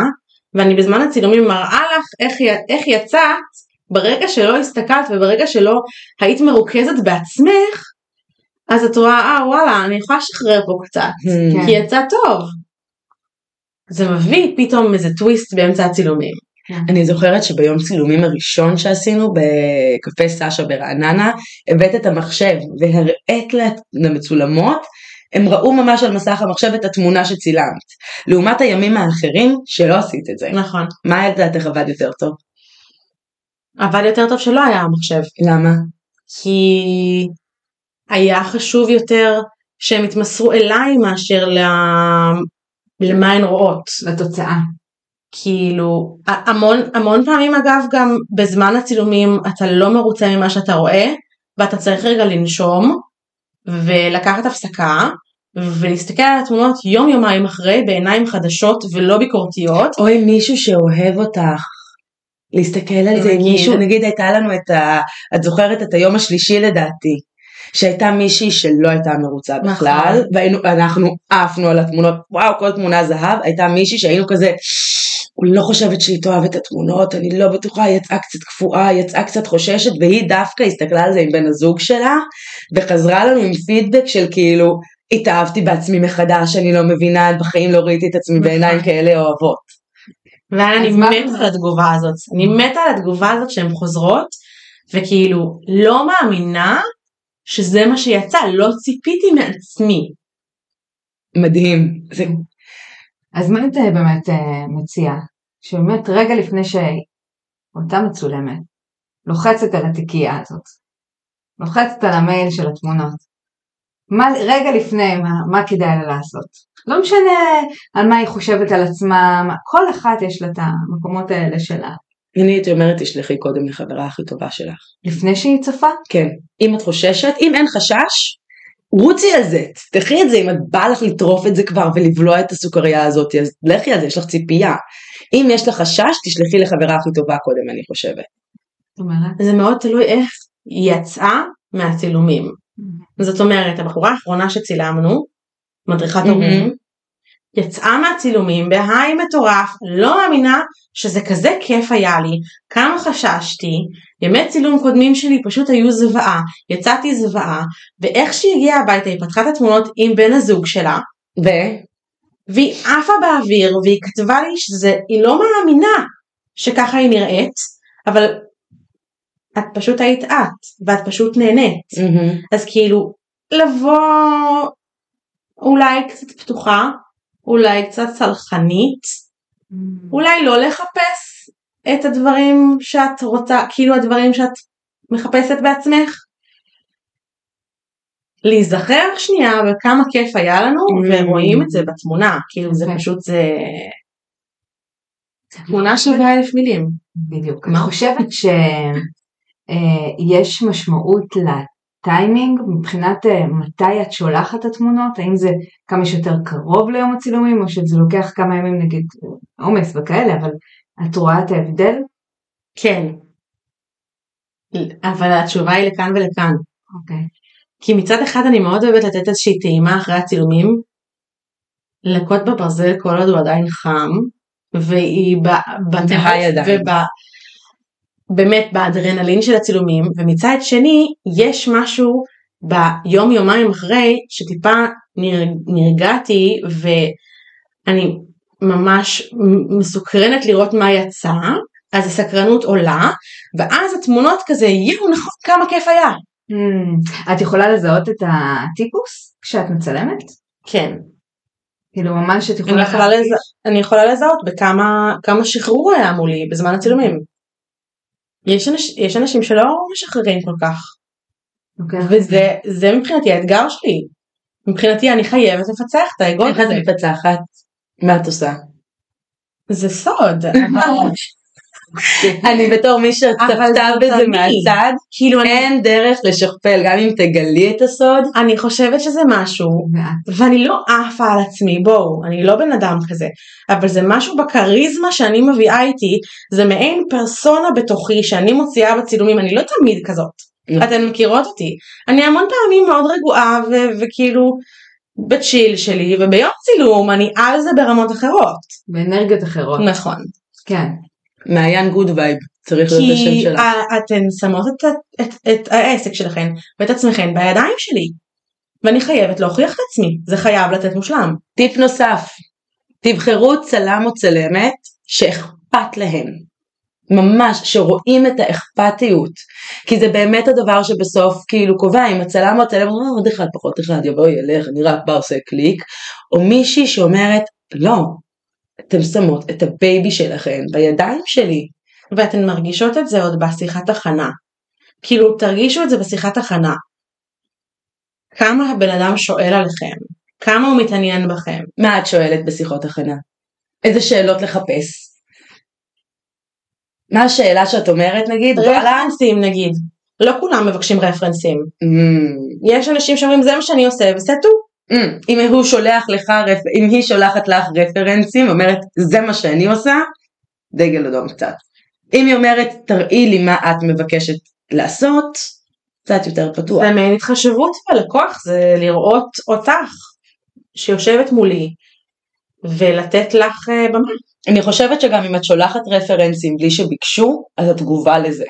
ואני בזמן הצילומים מראה לך איך, איך יצאת, ברגע שלא הסתכלת וברגע שלא היית מרוכזת בעצמך, אז את רואה, אה וואלה, אני יכולה לשחרר פה קצת, כי יצא טוב. זה מביא פתאום איזה טוויסט באמצע הצילומים. אני זוכרת שביום צילומים הראשון שעשינו בקפה סשה ברעננה, הבאת את המחשב והראית למצולמות, הם ראו ממש על מסך המחשב את התמונה שצילמת. לעומת הימים האחרים שלא עשית את זה. נכון. מה ידעתך עבד יותר טוב? עבד יותר טוב שלא היה המחשב. למה? כי... היה חשוב יותר שהם התמסרו אליי מאשר למה הן רואות. לתוצאה. כאילו, המון, המון פעמים אגב גם בזמן הצילומים אתה לא מרוצה ממה שאתה רואה, ואתה צריך רגע לנשום ולקחת הפסקה ולהסתכל על התמונות יום יומיים אחרי בעיניים חדשות ולא ביקורתיות. או עם מישהו שאוהב אותך. להסתכל על זה, מישהו, נגיד הייתה לנו את ה... את זוכרת את היום השלישי לדעתי, שהייתה מישהי שלא הייתה מרוצה בכלל, ואנחנו עפנו על התמונות, וואו, כל תמונה זהב, הייתה מישהי שהיינו כזה, אני לא חושבת שהיא תאהב את התמונות, אני לא בטוחה, היא יצאה קצת קפואה, יצאה קצת חוששת, והיא דווקא הסתכלה על זה עם בן הזוג שלה, וחזרה לנו עם פידבק של כאילו, התאהבתי בעצמי מחדש, אני לא מבינה, בחיים לא ראיתי את עצמי בעיניים כאלה אוהבות. ואני מתה על התגובה הזאת, אני מתה על התגובה הזאת שהן חוזרות, וכאילו לא מאמינה שזה מה שיצא, לא ציפיתי מעצמי. מדהים. זה... אז מה את באמת מציעה? שבאמת רגע לפני שאותה מצולמת, לוחצת על התיקייה הזאת, לוחצת על המייל של התמונות, מה, רגע לפני מה, מה כדאי לה לעשות? לא משנה על מה היא חושבת על עצמה, כל אחת יש לה את המקומות האלה שלה. אני הייתי אומרת, תשלחי קודם לחברה הכי טובה שלך. לפני שהיא צפה? כן. אם את חוששת, אם אין חשש, רוצי על זה, תפתחי את זה, אם את באה לך לטרוף את זה כבר ולבלוע את הסוכריה הזאת, אז לכי על זה, יש לך ציפייה. אם יש לך חשש, תשלחי לחברה הכי טובה קודם, אני חושבת. זאת אומרת? זה מאוד תלוי איך היא יצאה מהצילומים. Mm-hmm. זאת אומרת, הבחורה האחרונה שצילמנו, מדריכת הורים, mm-hmm. יצאה מהצילומים בהיי מטורף, לא מאמינה שזה כזה כיף היה לי, כמה חששתי, ימי צילום קודמים שלי פשוט היו זוועה, יצאתי זוועה, ואיך שהיא הגיעה הביתה היא פתחה את התמונות עם בן הזוג שלה, ו... והיא עפה באוויר, והיא כתבה לי שהיא לא מאמינה שככה היא נראית, אבל את פשוט היית את, ואת פשוט נהנית, mm-hmm. אז כאילו לבוא... אולי קצת פתוחה, אולי קצת סלחנית, אולי לא לחפש את הדברים שאת רוצה, כאילו הדברים שאת מחפשת בעצמך. להיזכר שנייה וכמה כיף היה לנו, ורואים את זה בתמונה, כאילו זה פשוט זה... תמונה שווה אלף מילים. בדיוק. אני חושבת שיש משמעות לה. טיימינג, מבחינת מתי את שולחת את התמונות, האם זה כמה שיותר קרוב ליום הצילומים, או שזה לוקח כמה ימים נגיד עומס וכאלה, אבל את רואה את ההבדל? כן. אבל התשובה היא לכאן ולכאן. אוקיי. כי מצד אחד אני מאוד אוהבת לתת איזושהי טעימה אחרי הצילומים, לקוט בברזל כל עוד הוא עדיין חם, והיא בתהי עדיין. באמת באדרנלין של הצילומים, ומצד שני יש משהו ביום יומיים אחרי שטיפה נרגעתי ואני ממש מסוקרנת לראות מה יצא, אז הסקרנות עולה ואז התמונות כזה יהיו נכון כמה כיף היה. את יכולה לזהות את הטיפוס כשאת מצלמת? כן. כאילו ממש את יכולה... אני יכולה לזהות בכמה שחרור היה מולי בזמן הצילומים. יש אנשים, יש אנשים שלא משחררים כל כך. Okay. וזה, זה מבחינתי האתגר שלי. מבחינתי אני חייבת לפצח את האגו. איך את מפצחת? מה את עושה? זה סוד. אני בתור מי שצפתה בזה מהצד, כאילו אין דרך לשכפל, גם אם תגלי את הסוד. אני חושבת שזה משהו, ואני לא עפה על עצמי, בואו, אני לא בן אדם כזה, אבל זה משהו בקריזמה שאני מביאה איתי, זה מעין פרסונה בתוכי שאני מוציאה בצילומים, אני לא תמיד כזאת. אתן מכירות אותי. אני המון פעמים מאוד רגועה, וכאילו... בצ'יל שלי, וביום צילום אני על זה ברמות אחרות. באנרגיות אחרות. נכון. כן. מעיין גוד וייב, צריך להיות השם שלך. כי אתן שמות את, את, את העסק שלכן ואת עצמכן בידיים שלי, ואני חייבת להוכיח את עצמי, זה חייב לתת מושלם. טיפ נוסף, תבחרו צלם או צלמת שאכפת להם, ממש שרואים את האכפתיות, כי זה באמת הדבר שבסוף כאילו קובע, אם הצלם או הצלם, עוד אחד פחות אחד, יבוא ילך, אני רק בא עושה קליק, או מישהי שאומרת לא, אתם שמות את הבייבי שלכם בידיים שלי, ואתן מרגישות את זה עוד בשיחת הכנה. כאילו, תרגישו את זה בשיחת הכנה. כמה הבן אדם שואל עליכם? כמה הוא מתעניין בכם? מה את שואלת בשיחות הכנה? איזה שאלות לחפש? מה השאלה שאת אומרת, נגיד? רפרנסים, נגיד. לא כולם מבקשים רפרנסים. Mm. יש אנשים שאומרים, זה מה שאני עושה, וסתו. אם הוא שולח לך, אם היא שולחת לך רפרנסים, אומרת, זה מה שאני עושה, דגל אדום קצת. אם היא אומרת, תראי לי מה את מבקשת לעשות, קצת יותר פתוח. זה מעין התחשבות בלקוח, זה לראות אותך, שיושבת מולי, ולתת לך במה. אני חושבת שגם אם את שולחת רפרנסים בלי שביקשו, אז התגובה לזה.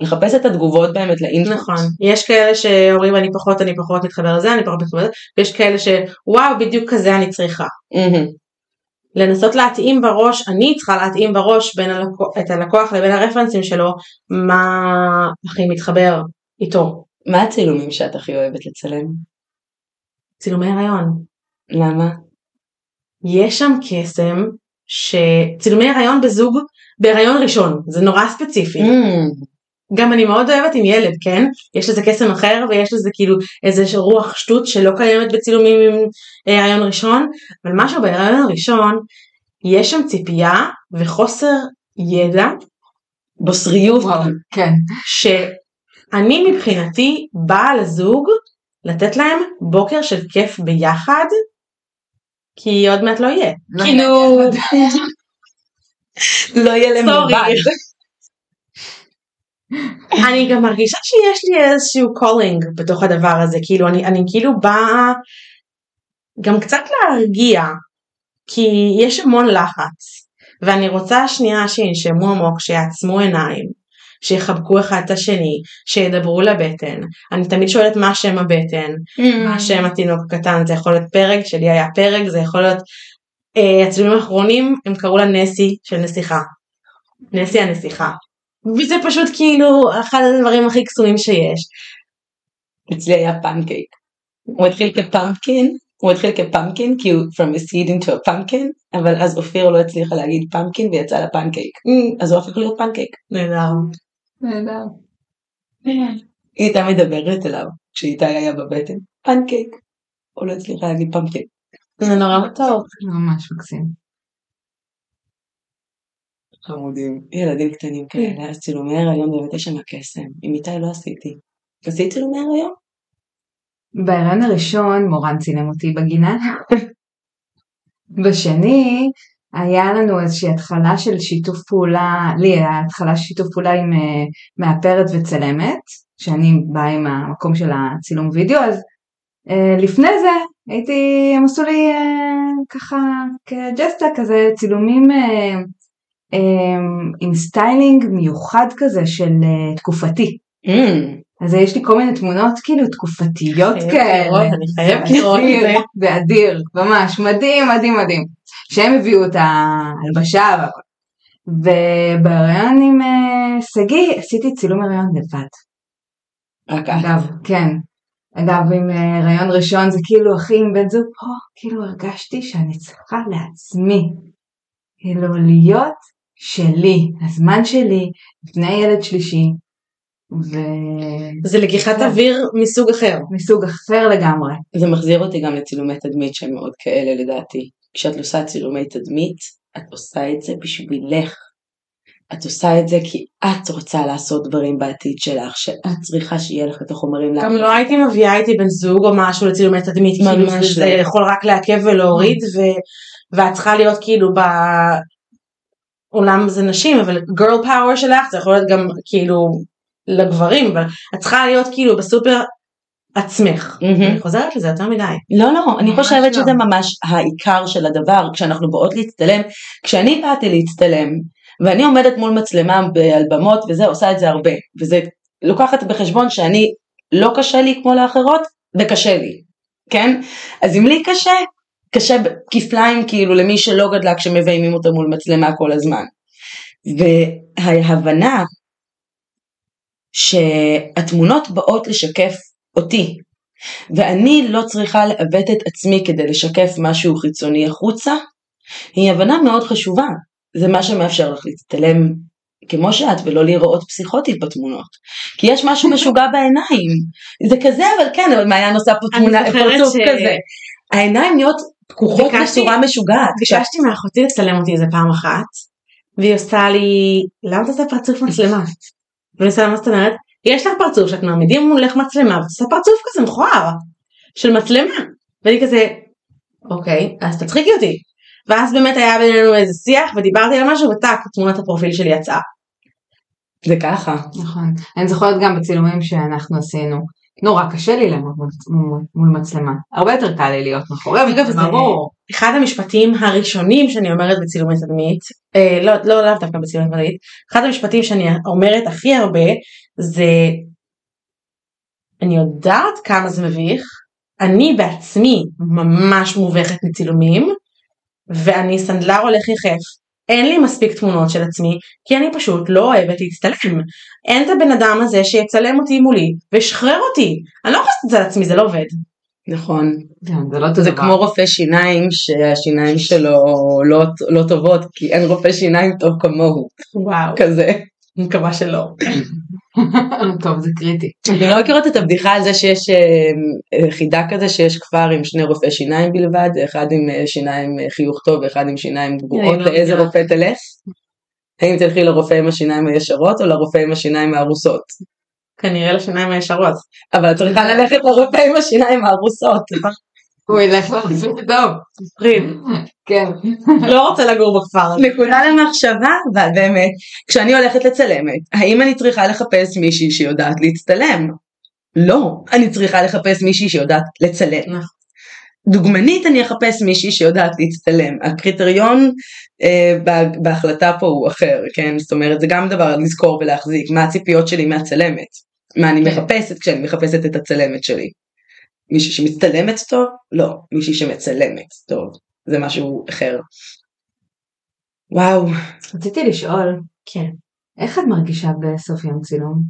לחפש את התגובות באמת לאינטרנט. נכון. יש כאלה שאומרים אני פחות, אני פחות מתחבר לזה, אני פחות מתחבר לזה, ויש כאלה שוואו, בדיוק כזה אני צריכה. Mm-hmm. לנסות להתאים בראש, אני צריכה להתאים בראש בין הלקוח, את הלקוח לבין הרפרנסים שלו, מה הכי מתחבר איתו. מה הצילומים שאת הכי אוהבת לצלם? צילומי הריון. למה? יש שם קסם, שצילומי הריון בזוג, בהריון ראשון, זה נורא ספציפי. Mm-hmm. גם אני מאוד אוהבת עם ילד, כן? יש לזה קסם אחר, ויש לזה כאילו איזושהי רוח שטות שלא קיימת בצילומים עם הריון ראשון, אבל משהו בהיריון הראשון, יש שם ציפייה וחוסר ידע, בוסריות, כן. שאני מבחינתי באה לזוג לתת להם בוקר של כיף ביחד, כי עוד מעט לא יהיה. כאילו, לא יהיה למבד. אני גם מרגישה שיש לי איזשהו קולינג בתוך הדבר הזה, כאילו אני, אני כאילו באה גם קצת להרגיע, כי יש המון לחץ, ואני רוצה שנייה שינשמו עמוק, שיעצמו עיניים, שיחבקו אחד את השני, שידברו לבטן. אני תמיד שואלת מה שם הבטן, mm. מה שם התינוק הקטן, זה יכול להיות פרק, שלי היה פרק, זה יכול להיות, אה, הצילומים האחרונים הם קראו לה נסי של נסיכה, נסי הנסיכה. וזה פשוט כאילו אחד הדברים הכי קסומים שיש. אצלי היה פאנקייק. הוא התחיל כפאמפקין, הוא התחיל כפאמפקין, כי הוא from a seed into a pumpkin, אבל אז אופיר לא הצליחה להגיד פאמפקין ויצא לה פאנקייק. אז הוא הפך להיות פאנקייק. נהדר. נהדר. היא הייתה מדברת אליו, כשהיא הייתה היה בבטן, פאנקייק. הוא לא הצליחה להגיד פאמפקין. זה נורא טוב. ממש מקסים. חמודים, ילדים קטנים כאלה, אז צילומי הריון באמת יש שם הקסם, עם איתי לא עשיתי. עשית צילומי הריון? בהיריון הראשון מורן צילם אותי בגינה, בשני היה לנו איזושהי התחלה של שיתוף פעולה, לי היה התחלה של שיתוף פעולה עם מאפרת וצלמת, שאני באה עם המקום של הצילום וידאו, אז לפני זה הייתי, הם עשו לי ככה כג'סטה כזה צילומים, עם סטיילינג מיוחד כזה של תקופתי. אז יש לי כל מיני תמונות כאילו תקופתיות כאלה. אני חייבת לראות את זה. באדיר, ממש, מדהים, מדהים, מדהים. שהם הביאו את ההלבשה והכל. ובהריון עם סגי עשיתי צילום הריון לבד. אגב, כן. אגב, עם הריון ראשון זה כאילו הכי עם בן זוג, כאילו הרגשתי שאני צריכה לעצמי. כאילו להיות שלי, הזמן שלי, לפני ילד שלישי, ו... זה לקיחת אוויר מסוג אחר. מסוג אחר לגמרי. זה מחזיר אותי גם לצילומי תדמית שהם מאוד כאלה לדעתי. כשאת עושה צילומי תדמית, את עושה את זה בשבילך. את עושה את זה כי את רוצה לעשות דברים בעתיד שלך, שאת צריכה שיהיה לך את החומרים לך. גם לא הייתי מביאה איתי בן זוג או משהו לצילומי תדמית, כאילו זה יכול רק לעכב ולהוריד, ו... ואת צריכה להיות כאילו ב... אולם זה נשים, אבל girl power שלך, זה יכול להיות גם כאילו לגברים, אבל את צריכה להיות כאילו בסופר עצמך. Mm-hmm. אני חוזרת לזה יותר מדי. לא, לא, אני חושבת לא. שזה ממש העיקר של הדבר, כשאנחנו באות להצטלם, כשאני באתי להצטלם, ואני עומדת מול מצלמה באלבמות, וזה עושה את זה הרבה, וזה לוקחת בחשבון שאני לא קשה לי כמו לאחרות, וקשה לי, כן? אז אם לי קשה, קשה כפליים כאילו למי שלא גדלה כשמביימים אותה מול מצלמה כל הזמן. וההבנה שהתמונות באות לשקף אותי, ואני לא צריכה לאבט את עצמי כדי לשקף משהו חיצוני החוצה, היא הבנה מאוד חשובה. זה מה שמאפשר לך להצטלם כמו שאת ולא לראות פסיכוטית בתמונות. כי יש משהו משוגע בעיניים. זה כזה אבל כן, אבל מעיין עושה פה תמונה פרצוף כזה. העיניים נהיות פקוחות בצורה משוגעת. ביקשתי מאחותי לצלם אותי איזה פעם אחת, והיא עושה לי, למה את עושה פרצוף מצלמה? ואני עושה למה זאת אומרת, יש לך פרצוף שאת מעמידים מולך מצלמה, ועושה פרצוף כזה מכוער, של מצלמה. ואני כזה, אוקיי, אז תצחיקי אותי. ואז באמת היה בינינו איזה שיח, ודיברתי על משהו, וטק, תמונת הפרופיל שלי יצאה. זה ככה. נכון. אני זוכרת גם בצילומים שאנחנו עשינו, נורא קשה לי לעמוד מול מצלמה. הרבה יותר קל לי להיות מאחורי, אגב, זה ברור. אחד המשפטים הראשונים שאני אומרת בצילומי תדמית, לא, לא, לא דווקא בצילומי תדמית, אחד המשפטים שאני אומרת הכי הרבה, זה, אני יודעת כמה זה מביך, אני בעצמי ממש מובכת מצילומים, ואני סנדלר הולך יחף. אין לי מספיק תמונות של עצמי, כי אני פשוט לא אוהבת להצטלם. אין את הבן אדם הזה שיצלם אותי מולי, וישחרר אותי. אני לא יכולה לעשות את זה לעצמי, זה לא עובד. נכון. זה כמו רופא שיניים, שהשיניים שלו לא טובות, כי אין רופא שיניים טוב כמוהו. וואו. כזה. אני מקווה שלא. טוב, זה קריטי. אני לא מכירות את הבדיחה על זה שיש חידה כזה, שיש כפר עם שני רופאי שיניים בלבד, אחד עם שיניים חיוך טוב, אחד עם שיניים גבוהות, לאיזה רופא תלך? האם תלכי לרופא עם השיניים הישרות, או לרופא עם השיניים הערוסות? כנראה לשיניים הישרות. אבל את צריכה ללכת לרופא עם השיניים הערוסות. הוא ילך לרופא טוב. פריד. כן. לא רוצה לגור בכפר. נקודה למחשבה, אבל באמת, כשאני הולכת לצלמת, האם אני צריכה לחפש מישהי שיודעת להצטלם? לא. אני צריכה לחפש מישהי שיודעת לצלם. דוגמנית אני אחפש מישהי שיודעת להצטלם. הקריטריון בהחלטה פה הוא אחר, כן? זאת אומרת, זה גם דבר לזכור ולהחזיק. מה הציפיות שלי מהצלמת? מה אני מחפשת כשאני מחפשת את הצלמת שלי? מישהי שמצטלמת טוב? לא, מישהי שמצלמת טוב. זה משהו אחר. וואו. רציתי לשאול, כן. איך את מרגישה בסוף יום צילום?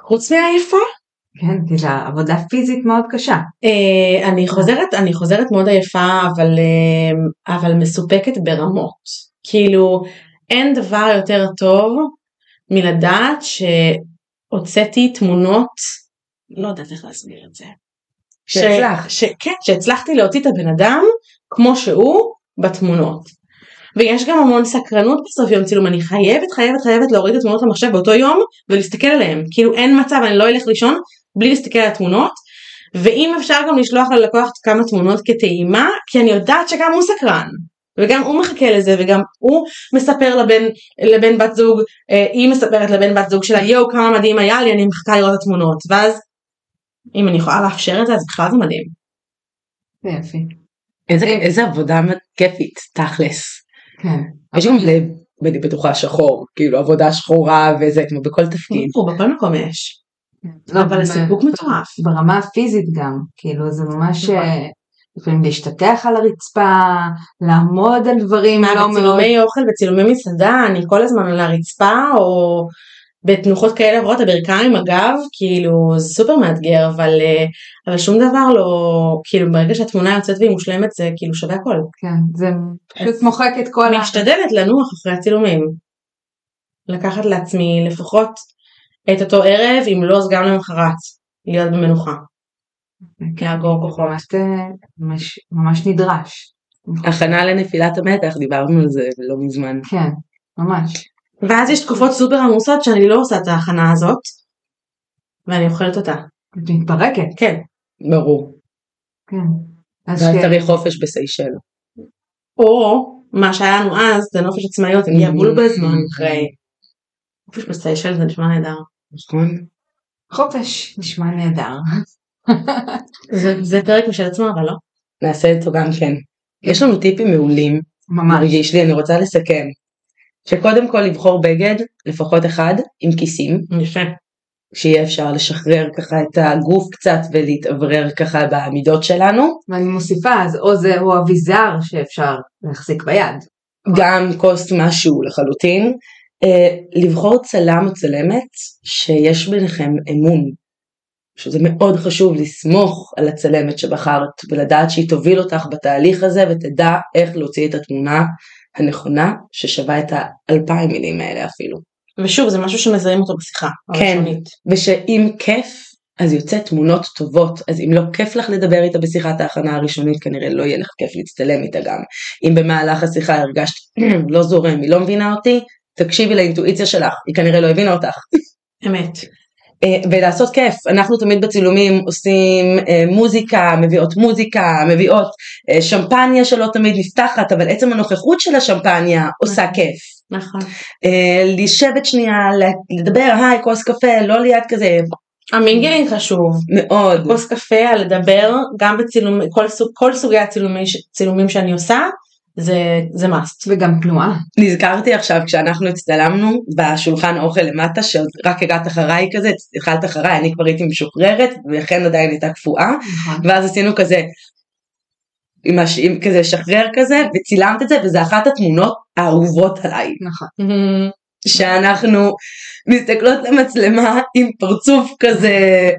חוץ מהעייפה? כן, כי זה עבודה פיזית מאוד קשה. אה, אני חוזרת, אני חוזרת מאוד עייפה, אבל, אה, אבל מסופקת ברמות. כאילו, אין דבר יותר טוב מלדעת שהוצאתי תמונות, לא יודעת איך להסביר את זה. שהצלח. ש... כן, שהצלחתי להוציא את הבן אדם כמו שהוא בתמונות. ויש גם המון סקרנות בסוף יום צילום. אני חייבת, חייבת, חייבת להוריד את תמונות למחשב באותו יום ולהסתכל עליהם. כאילו אין מצב, אני לא אלך לישון בלי להסתכל על התמונות. ואם אפשר גם לשלוח ללקוח כמה תמונות כתאימה, כי אני יודעת שגם הוא סקרן. וגם הוא מחכה לזה, וגם הוא מספר לבן, לבן בת זוג, היא מספרת לבן בת זוג שלה, יואו, כמה מדהים היה לי, אני מחכה לראות את התמונות. ואז אם אני יכולה לאפשר את זה, אז בכלל זה מדהים. זה יפה. איזה, איזה עבודה כיפית, תכלס. כן. יש גם לב, אני בטוחה, שחור, כאילו עבודה שחורה וזה, כמו בכל תפקיד. הוא בכל מקום יש. לא, אבל הסיפוק מטורף. ברמה הפיזית גם, כאילו זה ממש, יכולים להשתתח על הרצפה, לעמוד על דברים. בצילומי אוכל, בצילומי מסעדה, אני כל הזמן על הרצפה, או בתנוחות כאלה עברות הברכיים, אגב, כאילו, זה סופר מאתגר, אבל, אבל שום דבר לא, כאילו, ברגע שהתמונה יוצאת והיא מושלמת, זה כאילו שווה הכל. כן, זה פשוט מוחק את כל... משתדלת לנוח אחרי הצילומים. לקחת לעצמי לפחות את אותו ערב, אם לא, אז גם למחרת, להיות במנוחה. כאגור כוחות. ממש נדרש. הכנה לנפילת המתח, דיברנו על זה לא מזמן. כן, ממש. ואז יש תקופות סופר עמוסות שאני לא עושה את ההכנה הזאת, ואני אוכלת אותה. את מתפרקת? כן. ברור. כן. אז צריך חופש בסיישל. או, מה שהיה לנו אז, זה נופש עצמאיות, אני אבול בזמן אחרי. חופש בסיישל זה נשמע נהדר. נכון. חופש נשמע נהדר. זה פרק משל עצמו, אבל לא. נעשה את זה גם כן. יש לנו טיפים מעולים. ממש. מרגיש לי, אני רוצה לסכם. שקודם כל לבחור בגד, לפחות אחד, עם כיסים. יפה. שיהיה אפשר לשחרר ככה את הגוף קצת ולהתעברר ככה בעמידות שלנו. ואני מוסיפה, אז או זה או אביזר שאפשר להחזיק ביד. גם כוס משהו לחלוטין. לבחור צלם או צלמת שיש ביניכם אמון. שזה מאוד חשוב לסמוך על הצלמת שבחרת ולדעת שהיא תוביל אותך בתהליך הזה ותדע איך להוציא את התמונה הנכונה ששווה את האלפיים מילים האלה אפילו. ושוב, זה משהו שמזהים אותו בשיחה. כן, ושאם כיף, אז יוצא תמונות טובות. אז אם לא כיף לך לדבר איתה בשיחת ההכנה הראשונית, כנראה לא יהיה לך כיף להצטלם איתה גם. אם במהלך השיחה הרגשת, לא זורם, היא לא מבינה אותי, תקשיבי לאינטואיציה שלך, היא כנראה לא הבינה אותך. אמת. ולעשות כיף. אנחנו תמיד בצילומים עושים מוזיקה, מביאות מוזיקה, מביאות שמפניה שלא תמיד נפתחת, אבל עצם הנוכחות של השמפניה עושה כיף. נכון. לשבת שנייה, לדבר, היי, כוס קפה, לא ליד כזה. המינגרינג חשוב. מאוד. כוס קפה, לדבר, גם בצילומים, כל סוגי הצילומים שאני עושה, זה, זה מאסט. וגם תנועה. נזכרתי עכשיו כשאנחנו הצטלמנו בשולחן אוכל למטה, שרק הגעת אחריי כזה, התחלת אחריי, אני כבר הייתי משוחררת, וכן עדיין הייתה קפואה, ואז עשינו כזה, עם השעים כזה, שחרר כזה, וצילמת את זה, וזה אחת התמונות האהובות עליי. נכון. שאנחנו מסתכלות למצלמה עם פרצוף כזה,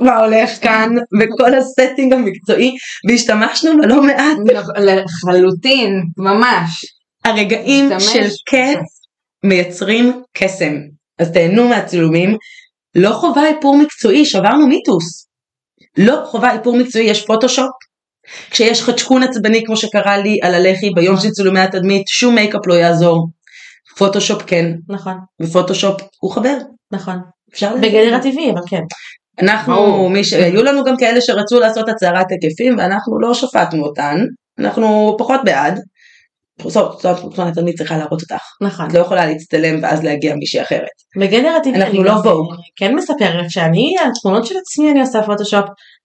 מה הולך כאן, וכל הסטינג המקצועי, והשתמשנו בלא מעט. לחלוטין, ממש. הרגעים של כיף מייצרים קסם. אז תהנו מהצילומים, לא חובה איפור מקצועי, שברנו מיתוס. לא חובה איפור מקצועי, יש פוטושופ. כשיש חדשקון עצבני, כמו שקרה לי על הלחי, ביום של צילומי התדמית, שום מייקאפ לא יעזור. פוטושופ כן. נכון. ופוטושופ הוא חבר. נכון. בגדר הטבעי, אבל כן. אנחנו, מי ש... היו לנו גם כאלה שרצו לעשות הצהרת היקפים, ואנחנו לא שפטנו אותן, אנחנו פחות בעד, זאת אומרת, אני צריכה להראות אותך. נכון. את לא יכולה להצטלם ואז להגיע מישהי אחרת. בגדר הטבעי, אנחנו לא בואו. כן מספרת שאני, התמונות של עצמי אני עושה פוטושופ,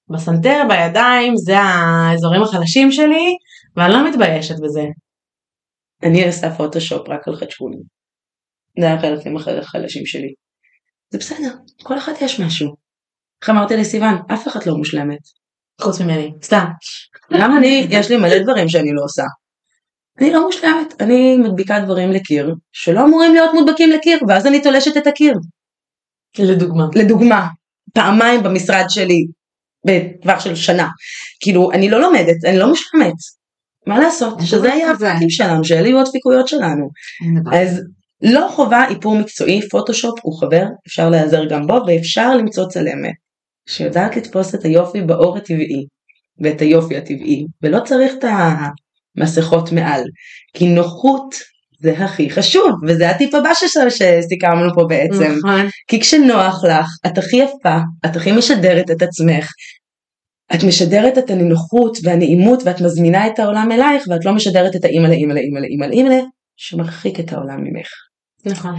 בסנטר, בידיים, זה האזורים החלשים שלי, ואני לא מתביישת בזה. אני עושה פוטושופ רק על חדשקונים. זה החלקים החלשים שלי. זה בסדר, כל אחד יש משהו. איך אמרתי לסיוון, אף אחד לא מושלמת. חוץ ממני, סתם. גם אני, יש לי מלא דברים שאני לא עושה. אני לא מושלמת, אני מדביקה דברים לקיר, שלא אמורים להיות מודבקים לקיר, ואז אני תולשת את הקיר. לדוגמה. לדוגמה, פעמיים במשרד שלי, בטווח של שנה. כאילו, אני לא לומדת, אני לא מושלמת. מה לעשות? שזה היה הפקיעים שלנו, שאלה יהיו הדפיקויות שלנו. אז... לא חובה איפור מקצועי, פוטושופ הוא חבר, אפשר להיעזר גם בו, ואפשר למצוא צלמת שיודעת לתפוס את היופי באור הטבעי, ואת היופי הטבעי, ולא צריך את המסכות מעל, כי נוחות זה הכי חשוב, וזה הטיפ הבא שסיכמנו פה בעצם, נכון. כי כשנוח לך, את הכי יפה, את הכי משדרת את עצמך, את משדרת את הנינוחות והנעימות, ואת מזמינה את העולם אלייך, ואת לא משדרת את האימא לאימא לאימא לאימא לאימא, שמרחיק את העולם ממך. נכון.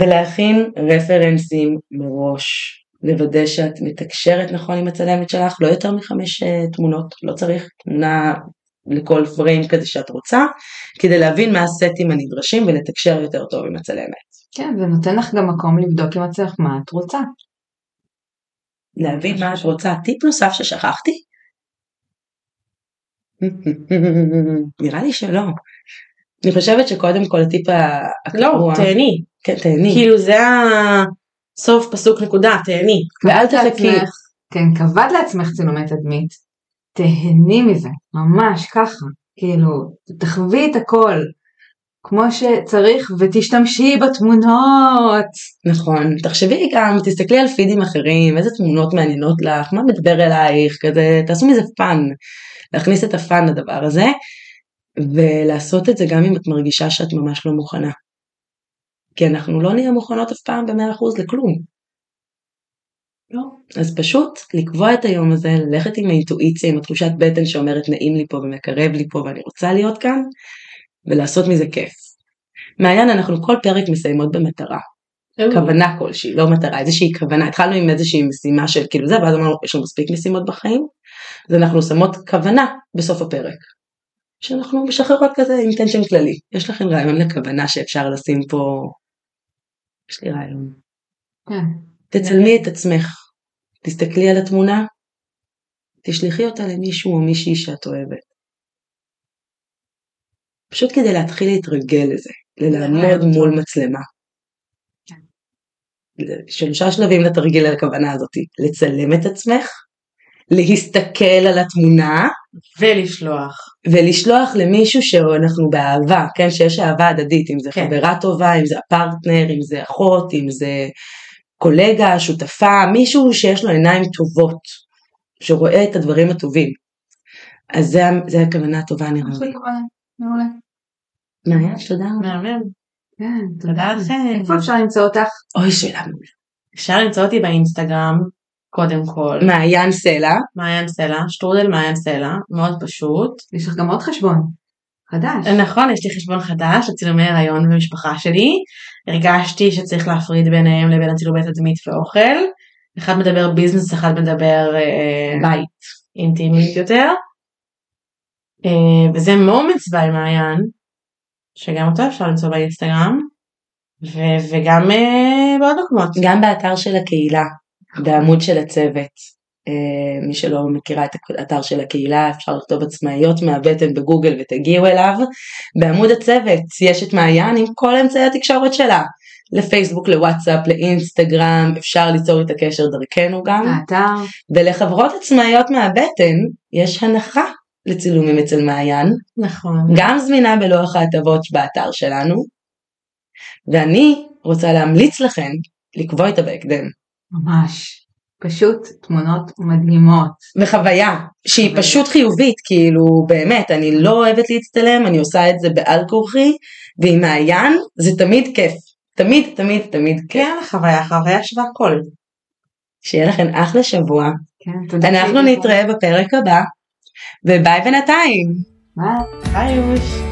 ולהכין רפרנסים מראש, לוודא שאת מתקשרת נכון עם הצלמת שלך, לא יותר מחמש uh, תמונות, לא צריך תמונה לכל פריים כזה שאת רוצה, כדי להבין מה הסטים הנדרשים ולתקשר יותר טוב עם הצלמת. כן, ונותן לך גם מקום לבדוק עם עצמך מה את רוצה. להבין מה את רוצה. טיפ נוסף ששכחתי? נראה לי שלא. אני חושבת שקודם כל הטיפ הקרוע. לא, תהני. כן, תהני. כאילו זה הסוף פסוק נקודה, תהני. ואל תחכי. כן, כבד לעצמך צילומי תדמית. תהני מזה, ממש ככה. כאילו, תחווי את הכל כמו שצריך ותשתמשי בתמונות. נכון, תחשבי גם, תסתכלי על פידים אחרים, איזה תמונות מעניינות לך, מה מדבר אלייך, כזה, תעשו מזה פן. להכניס את הפן לדבר הזה. ולעשות את זה גם אם את מרגישה שאת ממש לא מוכנה. כי אנחנו לא נהיה מוכנות אף פעם ב-מאה אחוז לכלום. לא. אז פשוט לקבוע את היום הזה, ללכת עם האינטואיציה, עם התחושת בטן שאומרת נעים לי פה ומקרב לי פה ואני רוצה להיות כאן, ולעשות מזה כיף. מעיין, אנחנו כל פרק מסיימות במטרה. כוונה כלשהי, לא מטרה, איזושהי כוונה. התחלנו עם איזושהי משימה של כאילו זה, ואז אמרנו, יש לנו מספיק משימות בחיים, אז אנחנו שמות כוונה בסוף הפרק. שאנחנו משחררות כזה אינטנשן כללי. יש לכם רעיון לכוונה שאפשר לשים פה? יש לי רעיון. תצלמי את עצמך, תסתכלי על התמונה, תשליחי אותה למישהו או מישהי שאת אוהבת. פשוט כדי להתחיל להתרגל לזה, ללעמוד מול מצלמה. שלושה שלבים לתרגיל על הכוונה הזאת, לצלם את עצמך, להסתכל על התמונה, ולשלוח. ולשלוח למישהו שאנחנו באהבה, כן, שיש אהבה הדדית, אם זה כן. חברה טובה, אם זה הפרטנר, אם זה אחות, אם זה קולגה, שותפה, מישהו שיש לו עיניים טובות, שרואה את הדברים הטובים. אז זה, זה הכוונה הטובה, נראה. תודה רבה, מעולה. מעיין, תודה. מעולה. כן, תודה. תודה. איפה אפשר למצוא אותך? אוי, שאלה מעולה. אפשר למצוא אותי באינסטגרם, קודם כל. מעיין סלע. מעיין סלע, שטרודל מעיין סלע, מאוד פשוט. יש לך גם עוד חשבון חדש. נכון, יש לי חשבון חדש, לצילומי הרעיון במשפחה שלי. הרגשתי שצריך להפריד ביניהם לבין הצילומי תדמית ואוכל. אחד מדבר ביזנס, אחד מדבר בית, אינטימית יותר. וזה Moments by מעיין, שגם אותו אפשר למצוא באינסטגרם, וגם בעוד מקומות. גם באתר של הקהילה, בעמוד של הצוות. מי שלא מכירה את האתר של הקהילה, אפשר לכתוב עצמאיות מהבטן בגוגל ותגיעו אליו. בעמוד הצוות יש את מעיין עם כל אמצעי התקשורת שלה. לפייסבוק, לוואטסאפ, לאינסטגרם, אפשר ליצור את הקשר דרכנו גם. האתר. ולחברות עצמאיות מהבטן יש הנחה לצילומים אצל מעיין. נכון. גם זמינה בלוח ההטבות באתר שלנו. ואני רוצה להמליץ לכן לקבוע איתה בהקדם. ממש. פשוט תמונות מדהימות. וחוויה, שהיא חוויה. פשוט חיובית, כאילו באמת, אני לא אוהבת להצטלם, אני עושה את זה בעל כורחי, ועם מעיין זה תמיד כיף. תמיד, תמיד, תמיד כיף. כן, חוויה, חוויה שווה כל. שיהיה לכם אחלה שבוע. כן, תודה. אנחנו נתראה בפרק הבא, וביי בינתיים. ביי. ביי יוש.